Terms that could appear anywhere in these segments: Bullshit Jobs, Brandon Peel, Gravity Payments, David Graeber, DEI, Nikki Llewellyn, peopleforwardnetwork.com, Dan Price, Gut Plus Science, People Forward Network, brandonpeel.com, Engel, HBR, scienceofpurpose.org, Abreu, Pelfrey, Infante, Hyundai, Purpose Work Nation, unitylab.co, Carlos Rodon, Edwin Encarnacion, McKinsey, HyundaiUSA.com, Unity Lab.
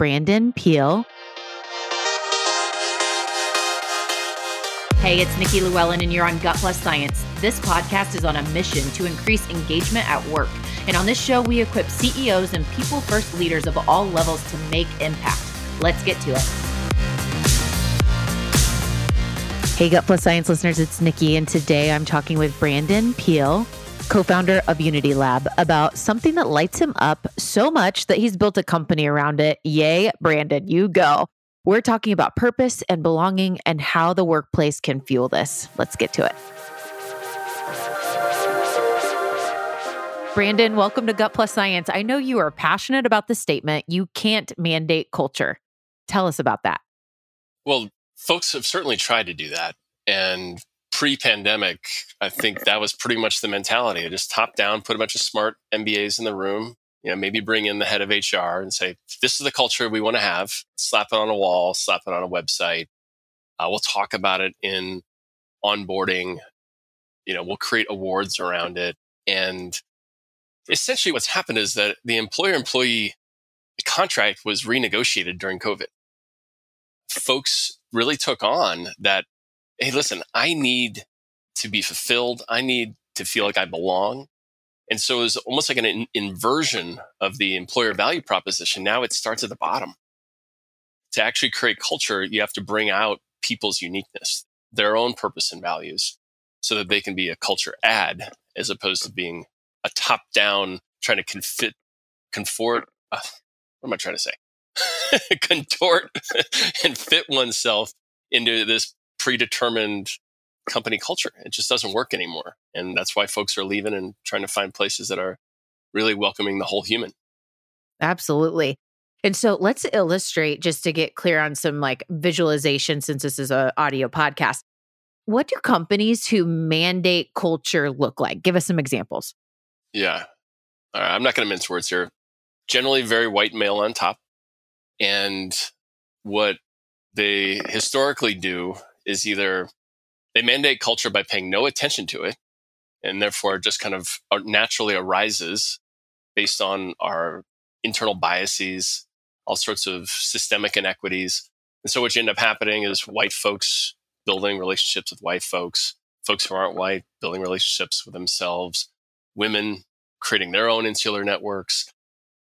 Brandon Peel. Hey, it's Nikki Llewellyn, and you're on Gut Plus Science. This podcast is on a mission to increase engagement at work. And on this show, we equip CEOs and people-first leaders of all levels to make impact. Let's get to it. Hey, Gut Plus Science listeners, it's Nikki, and today I'm talking with Brandon Peel, co-founder of Unity Lab, about something that lights him up so much that he's built a company around it. Yay, Brandon, you go. We're talking about purpose and belonging and how the workplace can fuel this. Let's get to it. Brandon, welcome to Gut Plus Science. I know you are passionate about the statement, you can't mandate culture. Tell us about that. Well, folks have certainly tried to do that. And pre-pandemic, I think that was pretty much the mentality. I just top down, put a bunch of smart MBAs in the room. You know, maybe bring in the head of HR and say, this is the culture we want to have. Slap it on a wall, slap it on a website. We'll talk about it in onboarding. You know, we'll create awards around it. And essentially what's happened is that the employer-employee contract was renegotiated during COVID. Folks really took on that, hey, listen, I need to be fulfilled. I need to feel like I belong. And so it was almost like an inversion of the employer value proposition. Now it starts at the bottom. To actually create culture, you have to bring out people's uniqueness, their own purpose and values, so that they can be a culture add as opposed to being a top-down, trying to contort and fit oneself into this predetermined company culture. It just doesn't work anymore. And that's why folks are leaving and trying to find places that are really welcoming the whole human. Absolutely. And so let's illustrate, just to get clear on some like visualization, since this is an audio podcast. What do companies who mandate culture look like? Give us some examples. Yeah. All right, I'm not going to mince words here. Generally very white male on top. And what they historically do is either they mandate culture by paying no attention to it, and therefore just kind of naturally arises based on our internal biases, all sorts of systemic inequities. And so what you end up happening is white folks building relationships with white folks, folks who aren't white building relationships with themselves, women creating their own insular networks.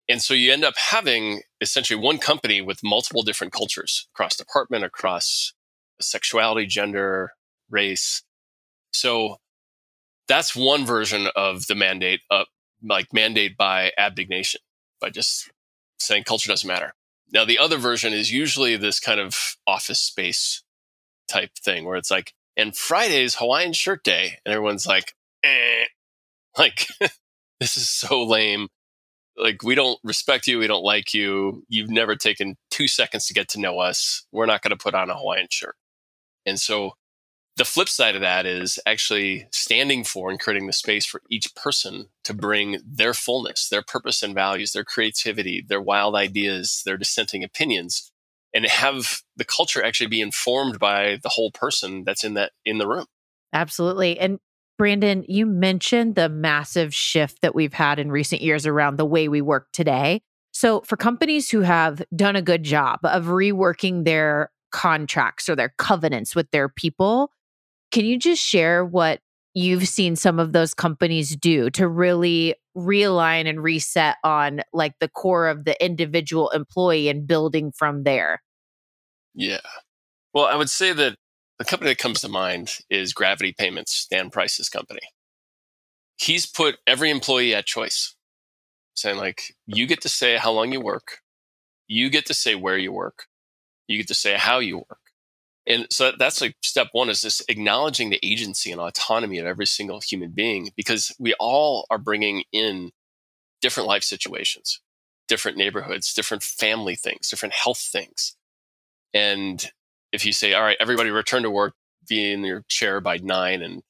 And so you end up having essentially one company with multiple different cultures across department, across sexuality, gender, race. So that's one version of the mandate, like mandate by abnegation, by just saying culture doesn't matter. Now, the other version is usually this kind of office space type thing where it's like, and Friday's Hawaiian shirt day. And everyone's like, this is so lame. Like, we don't respect you. We don't like you. You've never taken 2 seconds to get to know us. We're not going to put on a Hawaiian shirt. And so the flip side of that is actually standing for and creating the space for each person to bring their fullness, their purpose and values, their creativity, their wild ideas, their dissenting opinions, and have the culture actually be informed by the whole person that's in the room. Absolutely. And Brandon, you mentioned the massive shift that we've had in recent years around the way we work today. So for companies who have done a good job of reworking their contracts or their covenants with their people, can you just share what you've seen some of those companies do to really realign and reset on like the core of the individual employee and building from there? Yeah. Well, I would say that the company that comes to mind is Gravity Payments, Dan Price's company. He's put every employee at choice, saying like, you get to say how long you work. You get to say where you work. You get to say how you work. And so that's like step one, is this acknowledging the agency and autonomy of every single human being, because we all are bringing in different life situations, different neighborhoods, different family things, different health things. And if you say, all right, everybody return to work, be in your chair by 9 and,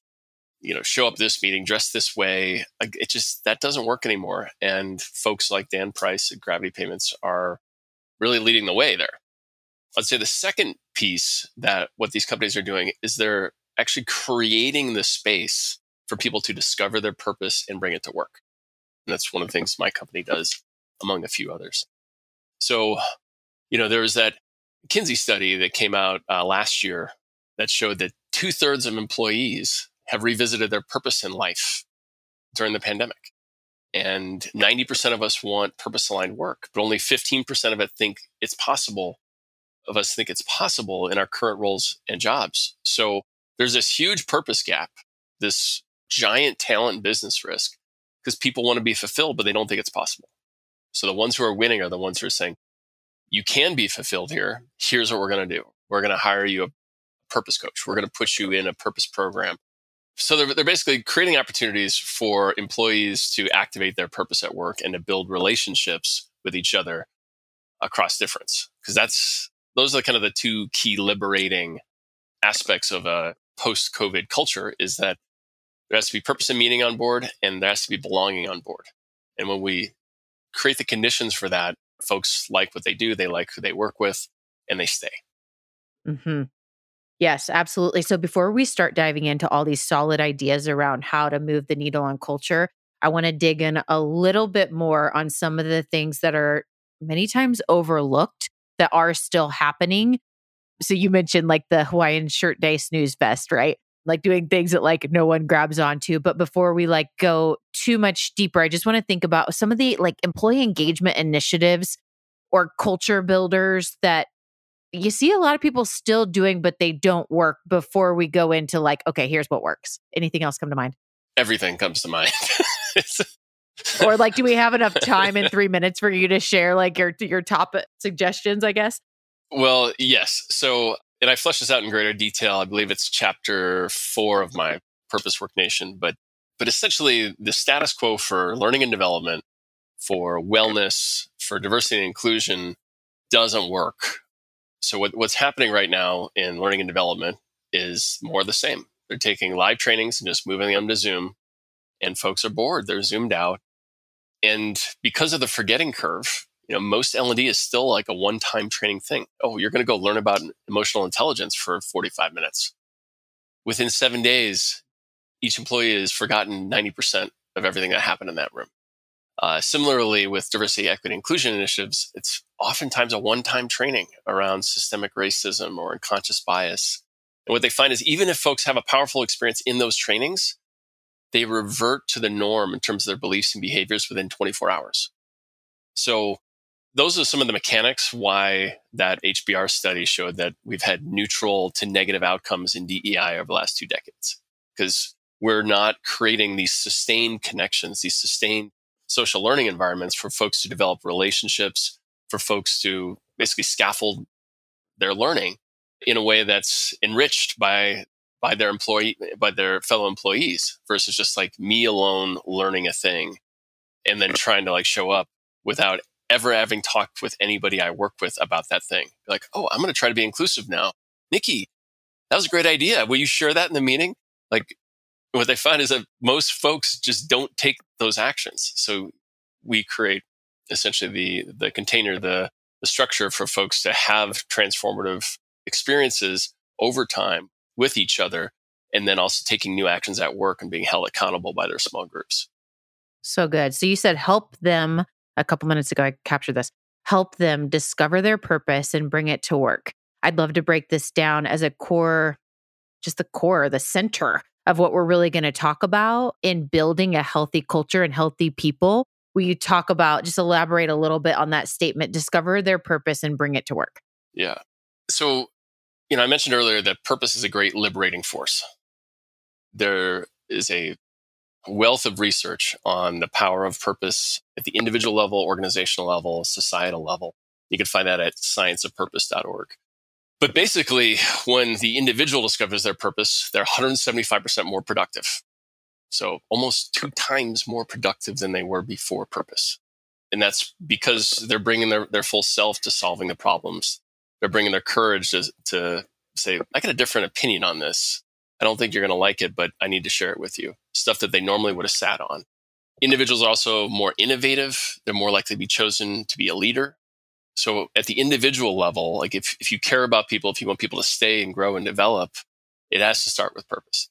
you know, show up this meeting, dress this way, it just, that doesn't work anymore. And folks like Dan Price at Gravity Payments are really leading the way there. I'd say the second piece that what these companies are doing is they're actually creating the space for people to discover their purpose and bring it to work. And that's one of the things my company does, among a few others. So you know, there was that McKinsey study that came out last year that showed that 2/3 of employees have revisited their purpose in life during the pandemic. And 90% of us want purpose-aligned work, but only 15% of us think it's possible in our current roles and jobs. So there's this huge purpose gap, this giant talent and business risk, because people want to be fulfilled, but they don't think it's possible. So the ones who are winning are the ones who are saying, you can be fulfilled here. Here's what we're going to do. We're going to hire you a purpose coach. We're going to put you in a purpose program. So they're basically creating opportunities for employees to activate their purpose at work and to build relationships with each other across difference. Because those are kind of the two key liberating aspects of a post-COVID culture, is that there has to be purpose and meaning on board, and there has to be belonging on board. And when we create the conditions for that, folks like what they do, they like who they work with, and they stay. Mm-hmm. Yes, absolutely. So before we start diving into all these solid ideas around how to move the needle on culture, I want to dig in a little bit more on some of the things that are many times overlooked that are still happening. So you mentioned like the Hawaiian shirt day snooze fest, right? Like doing things that like no one grabs onto. But before we like go too much deeper, I just want to think about some of the like employee engagement initiatives or culture builders that you see a lot of people still doing, but they don't work, before we go into like, okay, here's what works. Anything else come to mind? Everything comes to mind. Or like, do we have enough time in 3 minutes for you to share like your top suggestions, I guess? Well, yes. So, and I flesh this out in greater detail. I believe it's chapter 4 of my Purpose Work Nation, but essentially the status quo for learning and development, for wellness, for diversity and inclusion doesn't work. So what's happening right now in learning and development is more of the same. They're taking live trainings and just moving them to Zoom, and folks are bored. They're zoomed out. And because of the forgetting curve, you know, most L&D is still like a one-time training thing. Oh, you're going to go learn about emotional intelligence for 45 minutes. Within 7 days, each employee has forgotten 90% of everything that happened in that room. Similarly, with diversity, equity, inclusion initiatives, it's oftentimes a one-time training around systemic racism or unconscious bias. And what they find is even if folks have a powerful experience in those trainings, they revert to the norm in terms of their beliefs and behaviors within 24 hours. So those are some of the mechanics why that HBR study showed that we've had neutral to negative outcomes in DEI over the last 2 decades, because we're not creating these sustained connections, these sustained social learning environments for folks to develop relationships, for folks to basically scaffold their learning in a way that's enriched by their fellow employees, versus just like me alone learning a thing and then trying to like show up without ever having talked with anybody I work with about that thing. Like, oh, I'm going to try to be inclusive now. Nikki, that was a great idea. Will you share that in the meeting? Like, what they find is that most folks just don't take those actions. So we create essentially the container, the structure for folks to have transformative experiences over time with each other, and then also taking new actions at work and being held accountable by their small groups. So good. So you said help them. A couple minutes ago, I captured this. Help them discover their purpose and bring it to work. I'd love to break this down as a core, just the core, the center of what we're really going to talk about in building a healthy culture and healthy people. Will you talk about, just elaborate a little bit on that statement, discover their purpose and bring it to work? Yeah. So, you know, I mentioned earlier that purpose is a great liberating force. There is a wealth of research on the power of purpose at the individual level, organizational level, societal level. You can find that at scienceofpurpose.org. But basically, when the individual discovers their purpose, they're 175% more productive. So almost 2 times more productive than they were before purpose. And that's because they're bringing their full self to solving the problems. They're bringing their courage to say, I got a different opinion on this. I don't think you're going to like it, but I need to share it with you. Stuff that they normally would have sat on. Individuals are also more innovative. They're more likely to be chosen to be a leader. So at the individual level, like if you care about people, if you want people to stay and grow and develop, it has to start with purpose.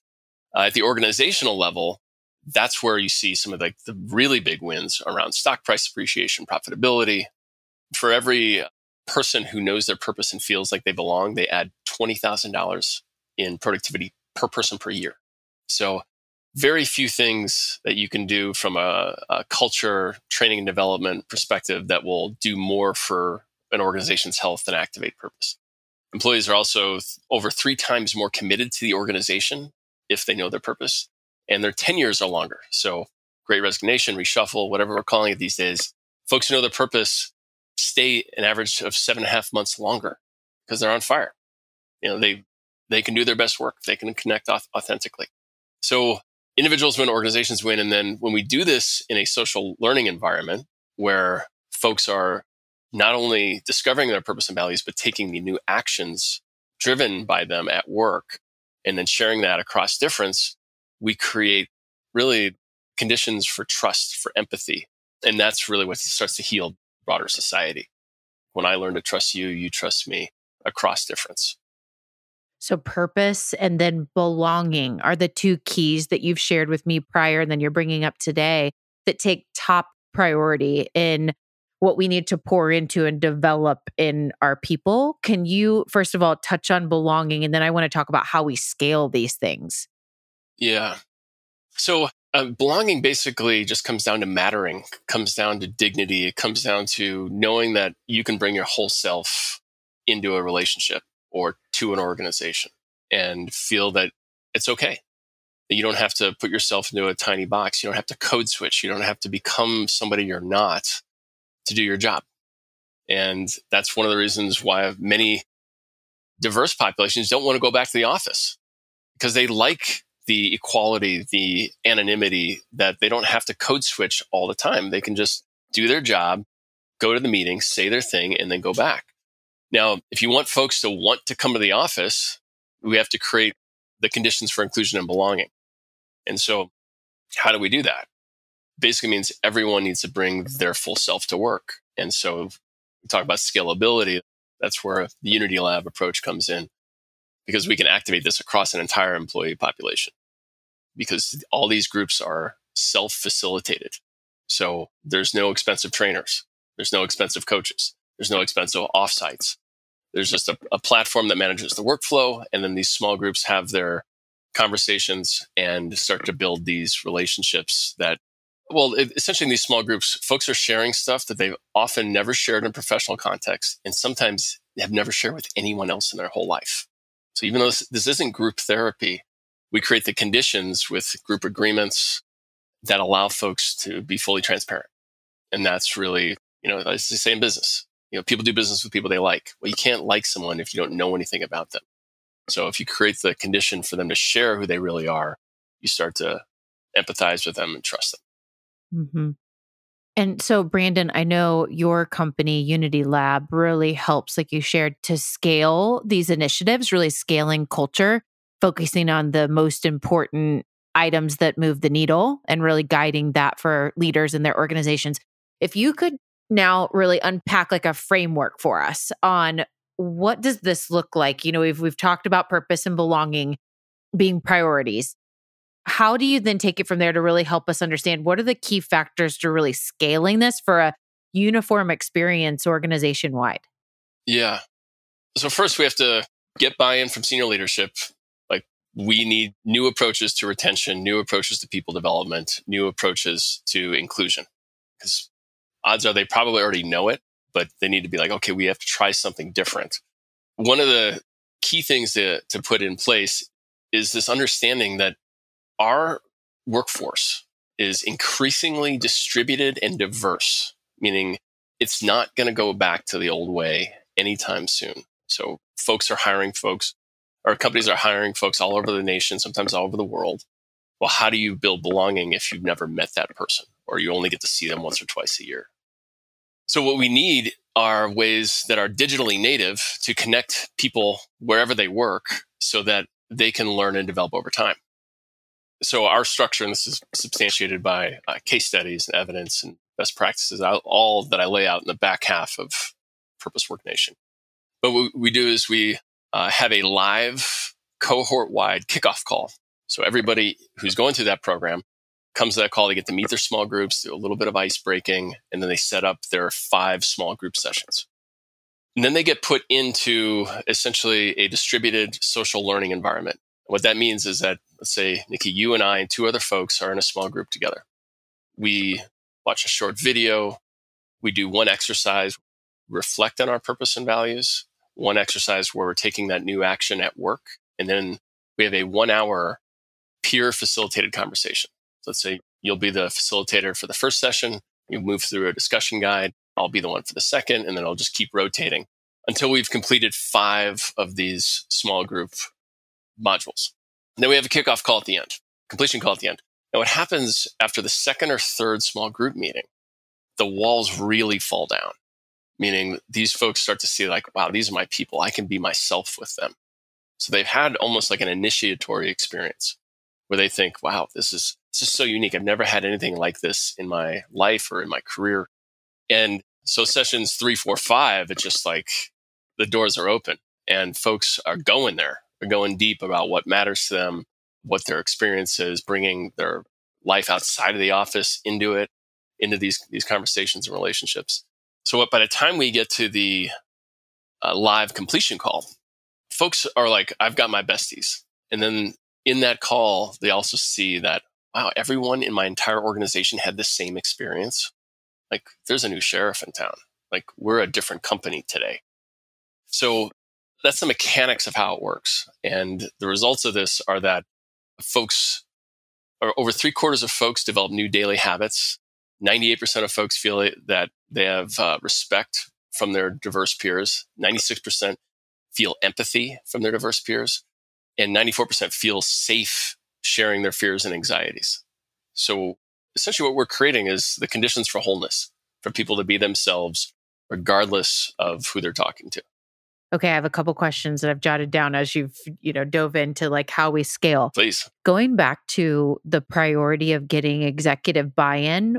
At the organizational level, that's where you see some of like the really big wins around stock price appreciation, profitability. For every person who knows their purpose and feels like they belong, they add $20,000 in productivity per person per year. So very few things that you can do from a culture, training, and development perspective that will do more for an organization's health than activate purpose. Employees are also over 3 times more committed to the organization if they know their purpose, and their tenures are longer. So great resignation, reshuffle, whatever we're calling it these days, folks who know their purpose stay an average of 7.5 months longer because they're on fire. You know, they can do their best work. They can connect authentically. So individuals win, organizations win. And then when we do this in a social learning environment where folks are not only discovering their purpose and values, but taking the new actions driven by them at work and then sharing that across difference, we create really conditions for trust, for empathy. And that's really what starts to heal broader society. When I learn to trust you, you trust me across difference. So purpose and then belonging are the two keys that you've shared with me prior and then you're bringing up today that take top priority in what we need to pour into and develop in our people. Can you, first of all, touch on belonging? And then I want to talk about how we scale these things. Yeah. So belonging basically just comes down to mattering, comes down to dignity. It comes down to knowing that you can bring your whole self into a relationship or to an organization and feel that it's okay. You don't have to put yourself into a tiny box. You don't have to code switch. You don't have to become somebody you're not to do your job. And that's one of the reasons why many diverse populations don't want to go back to the office, because they like the equality, the anonymity, that they don't have to code switch all the time. They can just do their job, go to the meeting, say their thing, and then go back. Now, if you want folks to want to come to the office, we have to create the conditions for inclusion and belonging. And so how do we do that? Basically means everyone needs to bring their full self to work. And so we talk about scalability. That's where the Unity Lab approach comes in, because we can activate this across an entire employee population, because all these groups are self-facilitated. So there's no expensive trainers. There's no expensive coaches. There's no expensive offsites. There's just a platform that manages the workflow. And then these small groups have their conversations and start to build these relationships that, well, essentially in these small groups, folks are sharing stuff that they've often never shared in professional context, and sometimes have never shared with anyone else in their whole life. So even though this isn't group therapy, we create the conditions with group agreements that allow folks to be fully transparent. And that's really, you know, it's the same business. You know, people do business with people they like. Well, you can't like someone if you don't know anything about them. So if you create the condition for them to share who they really are, you start to empathize with them and trust them. Mm-hmm. And so, Brandon, I know your company, Unity Lab, really helps, like you shared, to scale these initiatives, really scaling culture, focusing on the most important items that move the needle and really guiding that for leaders in their organizations. If you could now really unpack like a framework for us on what does this look like? You know, we've talked about purpose and belonging being priorities. How do you then take it from there to really help us understand what are the key factors to really scaling this for a uniform experience organization-wide? Yeah. So first, we have to get buy-in from senior leadership. Like, we need new approaches to retention, new approaches to people development, new approaches to inclusion. Because odds are they probably already know it, but they need to be like, okay, we have to try something different. One of the key things to put in place is this understanding that our workforce is increasingly distributed and diverse, meaning it's not going to go back to the old way anytime soon. So folks are hiring folks, or companies are hiring folks all over the nation, sometimes all over the world. Well, how do you build belonging if you've never met that person, or you only get to see them once or twice a year? So what we need are ways that are digitally native to connect people wherever they work so that they can learn and develop over time. So our structure, and this is substantiated by case studies and evidence and best practices, all that I lay out in the back half of Purpose Work Nation. But what we do is we have a live cohort-wide kickoff call. So everybody who's going through that program comes to that call. They get to meet their small groups, do a little bit of ice breaking, and then they set up their 5 small group sessions. And then they get put into essentially a distributed social learning environment. What that means is that, let's say, Nikki, you and I and two other folks are in a small group together. We watch a short video. We do one exercise, reflect on our purpose and values, one exercise where we're taking that new action at work. And then we have a 1 hour peer facilitated conversation. So let's say you'll be the facilitator for the first session. You move through a discussion guide. I'll be the one for the second, and then I'll just keep rotating until we've completed 5 of these small group modules. And then we have a kickoff call at the end, completion call at the end. Now, what happens after the second or third small group meeting, the walls really fall down, meaning these folks start to see like, wow, these are my people. I can be myself with them. So they've had almost like an initiatory experience where they think, wow, this is so unique. I've never had anything like this in my life or in my career. And so sessions 3, 4, 5, it's just like the doors are open and folks are going there. They're going deep about what matters to them, what their experience is, bringing their life outside of the office into it, into these conversations and relationships. So by the time we get to the live completion call, folks are like, I've got my besties. And then in that call, they also see that, wow, everyone in my entire organization had the same experience. Like, there's a new sheriff in town. Like, we're a different company today. So that's the mechanics of how it works. And the results of this are that folks, or over 3/4 of folks, develop new daily habits. 98% of folks feel that they have respect from their diverse peers. 96% feel empathy from their diverse peers. And 94% feel safe sharing their fears and anxieties. So essentially what we're creating is the conditions for wholeness, for people to be themselves, regardless of who they're talking to. Okay, I have a couple questions that I've jotted down as you've, dove into like how we scale. Please. Going back to the priority of getting executive buy-in,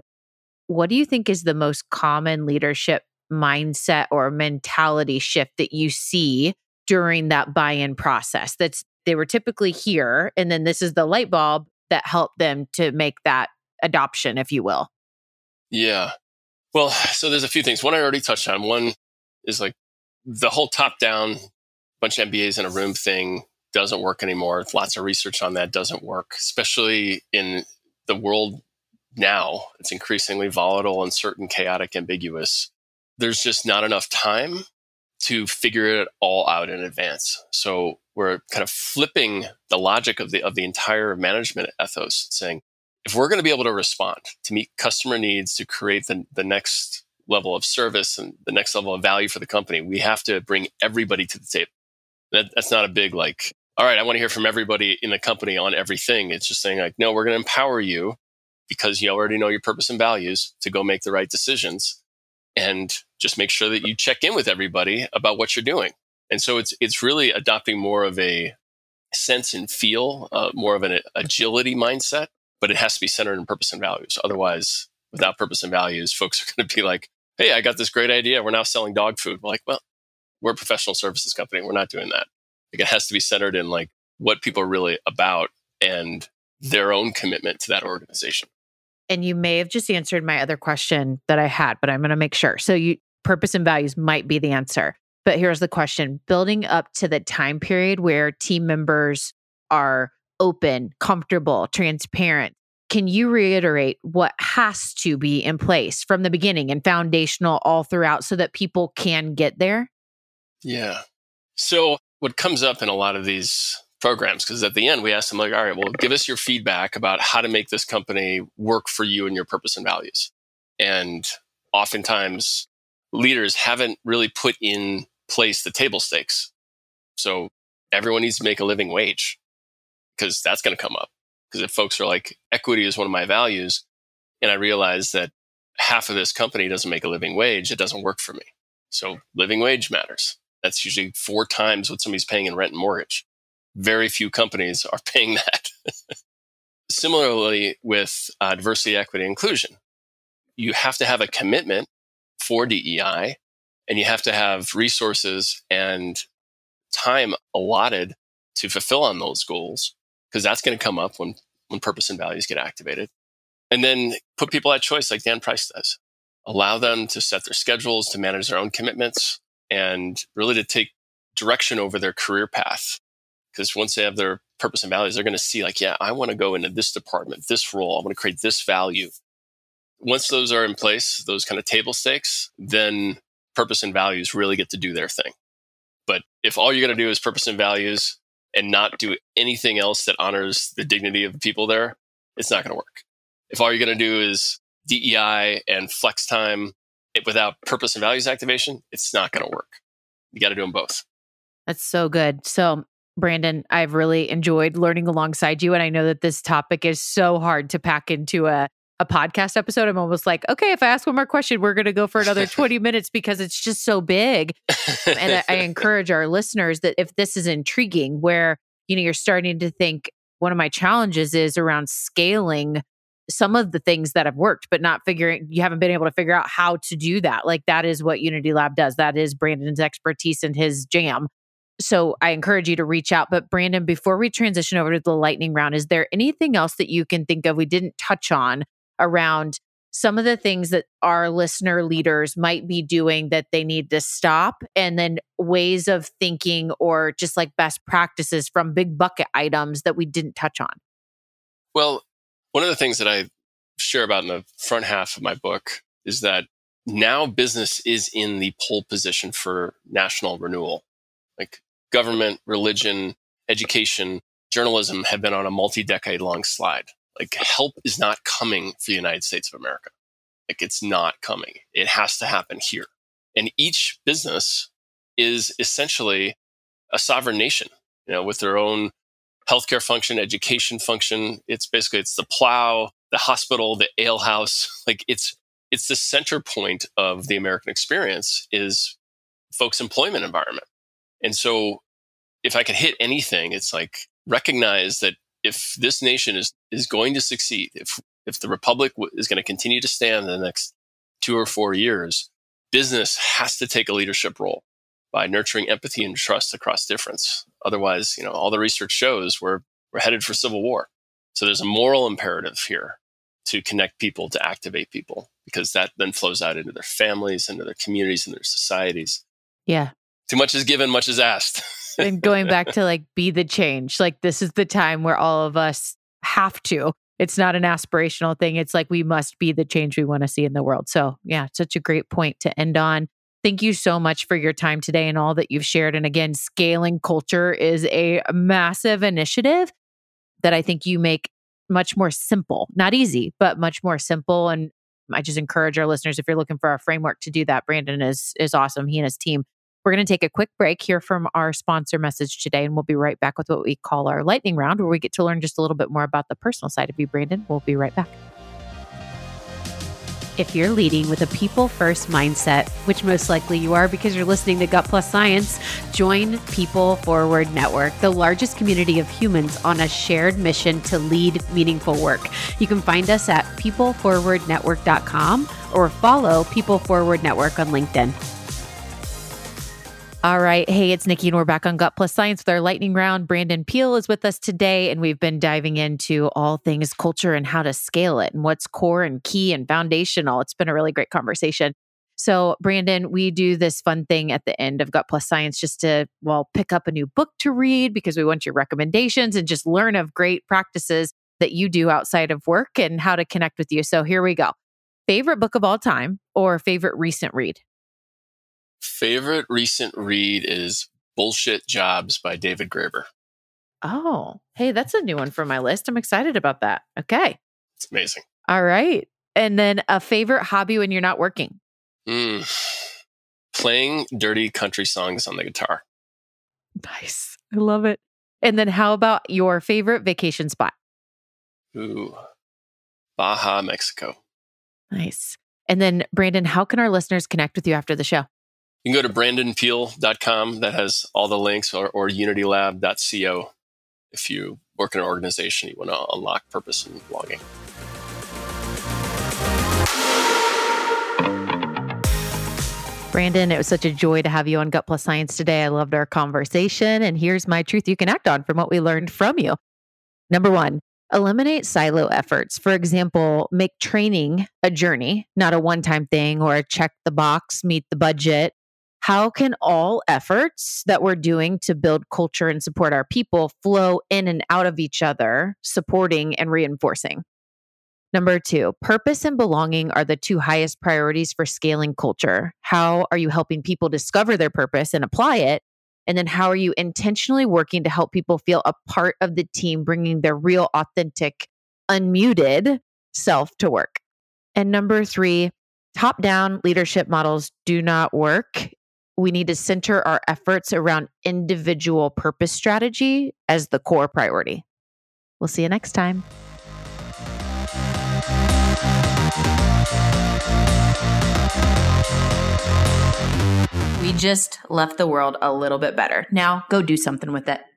what do you think is the most common leadership mindset or mentality shift that you see during that buy-in process? They were typically here, and then this is the light bulb that helped them to make that adoption, if you will. Yeah. Well, so there's a few things. One I already touched on. One is like the whole top-down, bunch of MBAs in a room thing doesn't work anymore. Lots of research on that doesn't work, especially in the world now. It's increasingly volatile, uncertain, chaotic, ambiguous. There's just not enough time to figure it all out in advance. So we're kind of flipping the logic of the entire management ethos, saying, if we're going to be able to respond, to meet customer needs, to create the next level of service and the next level of value for the company, we have to bring everybody to the table. That's not a big like, all right, I want to hear from everybody in the company on everything. It's just saying like, no, we're going to empower you because you already know your purpose and values to go make the right decisions, and just make sure that you check in with everybody about what you're doing. And so it's really adopting more of a sense and feel, more of an agility mindset, but it has to be centered in purpose and values. Otherwise, without purpose and values, folks are going to be like, hey, I got this great idea. We're now selling dog food. We're like, well, we're a professional services company. We're not doing that. Like, it has to be centered in like what people are really about and their own commitment to that organization. And you may have just answered my other question that I had, but I'm going to make sure. So purpose and values might be the answer. But here's the question. Building up to the time period where team members are open, comfortable, transparent, can you reiterate what has to be in place from the beginning and foundational all throughout so that people can get there? Yeah. So what comes up in a lot of these programs, because at the end we ask them like, all right, well, give us your feedback about how to make this company work for you and your purpose and values. And oftentimes leaders haven't really put in place the table stakes. So everyone needs to make a living wage, because that's going to come up. Because if folks are like, equity is one of my values, and I realize that half of this company doesn't make a living wage, it doesn't work for me. So living wage matters. That's usually 4 times what somebody's paying in rent and mortgage. Very few companies are paying that. Similarly, with diversity, equity, inclusion, you have to have a commitment for DEI, and you have to have resources and time allotted to fulfill on those goals, because that's going to come up when purpose and values get activated. And then put people at choice like Dan Price does. Allow them to set their schedules, to manage their own commitments, and really to take direction over their career path. Because once they have their purpose and values, they're going to see like, yeah, I want to go into this department, this role. I want to create this value. Once those are in place, those kind of table stakes, then purpose and values really get to do their thing. But if all you're going to do is purpose and values and not do anything else that honors the dignity of the people there, it's not going to work. If all you're going to do is DEI and flex time without purpose and values activation, it's not going to work. You got to do them both. That's so good. So Brandon, I've really enjoyed learning alongside you. And I know that this topic is so hard to pack into a podcast episode. I'm almost like, okay, if I ask one more question, we're going to go for another 20 minutes because it's just so big. And I encourage our listeners that if this is intriguing, where, you know, you're starting to think, one of my challenges is around scaling some of the things that have worked, but not figuring, you haven't been able to figure out how to do that. Like that is what Unity Lab does. That is Brandon's expertise and his jam. So I encourage you to reach out. But Brandon, before we transition over to the lightning round, is there anything else that you can think of we didn't touch on around some of the things that our listener leaders might be doing that they need to stop, and then ways of thinking or just like best practices from big bucket items that we didn't touch on? Well, one of the things that I share about in the front half of my book is that now business is in the pole position for national renewal. Like government, religion, education, journalism have been on a multi-decade long slide. Like help is not coming for the United States of America. Like it's not coming. It has to happen here. And each business is essentially a sovereign nation, you know, with their own healthcare function, education function. It's the plow, the hospital, the alehouse. Like it's the center point of the American experience is folks' employment environment. And so if I could hit anything, it's like recognize that if this nation is going to succeed, if the republic is going to continue to stand in the next 2 or 4 years, business has to take a leadership role by nurturing empathy and trust across difference. Otherwise, you know, all the research shows we're headed for civil war. So there's a moral imperative here to connect people, to activate people, because that then flows out into their families, into their communities, and their societies. Yeah. Too much is given, much is asked. And going back to like, be the change. Like this is the time where all of us have to. It's not an aspirational thing. It's like, we must be the change we want to see in the world. So yeah, such a great point to end on. Thank you so much for your time today and all that you've shared. And again, scaling culture is a massive initiative that I think you make much more simple, not easy, but much more simple. And I just encourage our listeners, if you're looking for a framework to do that, Brandon is awesome. He and his team. We're going to take a quick break, hear from our sponsor message today, and we'll be right back with what we call our lightning round, where we get to learn just a little bit more about the personal side of you, Brandon. We'll be right back. If you're leading with a people-first mindset, which most likely you are because you're listening to Gut Plus Science, join People Forward Network, the largest community of humans on a shared mission to lead meaningful work. You can find us at peopleforwardnetwork.com or follow People Forward Network on LinkedIn. All right. Hey, it's Nikki, and we're back on Gut Plus Science with our lightning round. Brandon Peel is with us today, and we've been diving into all things culture and how to scale it and what's core and key and foundational. It's been a really great conversation. So Brandon, we do this fun thing at the end of Gut Plus Science just to, well, pick up a new book to read because we want your recommendations and just learn of great practices that you do outside of work and how to connect with you. So here we go. Favorite book of all time or favorite recent read? Favorite recent read is Bullshit Jobs by David Graeber. Oh, hey, that's a new one from my list. I'm excited about that. Okay. It's amazing. All right. And then a favorite hobby when you're not working? Playing dirty country songs on the guitar. Nice. I love it. And then how about your favorite vacation spot? Ooh, Baja, Mexico. Nice. And then Brandon, how can our listeners connect with you after the show? You can go to brandonpeel.com. That has all the links, or unitylab.co if you work in an organization you want to unlock purpose and belonging. Brandon, it was such a joy to have you on Gut Plus Science today. I loved our conversation. And here's my truth you can act on from what we learned from you. Number one, eliminate silo efforts. For example, make training a journey, not a one-time thing or a check the box, meet the budget. how can all efforts that we're doing to build culture and support our people flow in and out of each other, supporting and reinforcing? Number two, purpose and belonging are the two highest priorities for scaling culture. How are you helping people discover their purpose and apply it? And then how are you intentionally working to help people feel a part of the team, bringing their real, authentic, unmuted self to work? And number three, top-down leadership models do not work. We need to center our efforts around individual purpose strategy as the core priority. We'll see you next time. We just left the world a little bit better. Now go do something with it.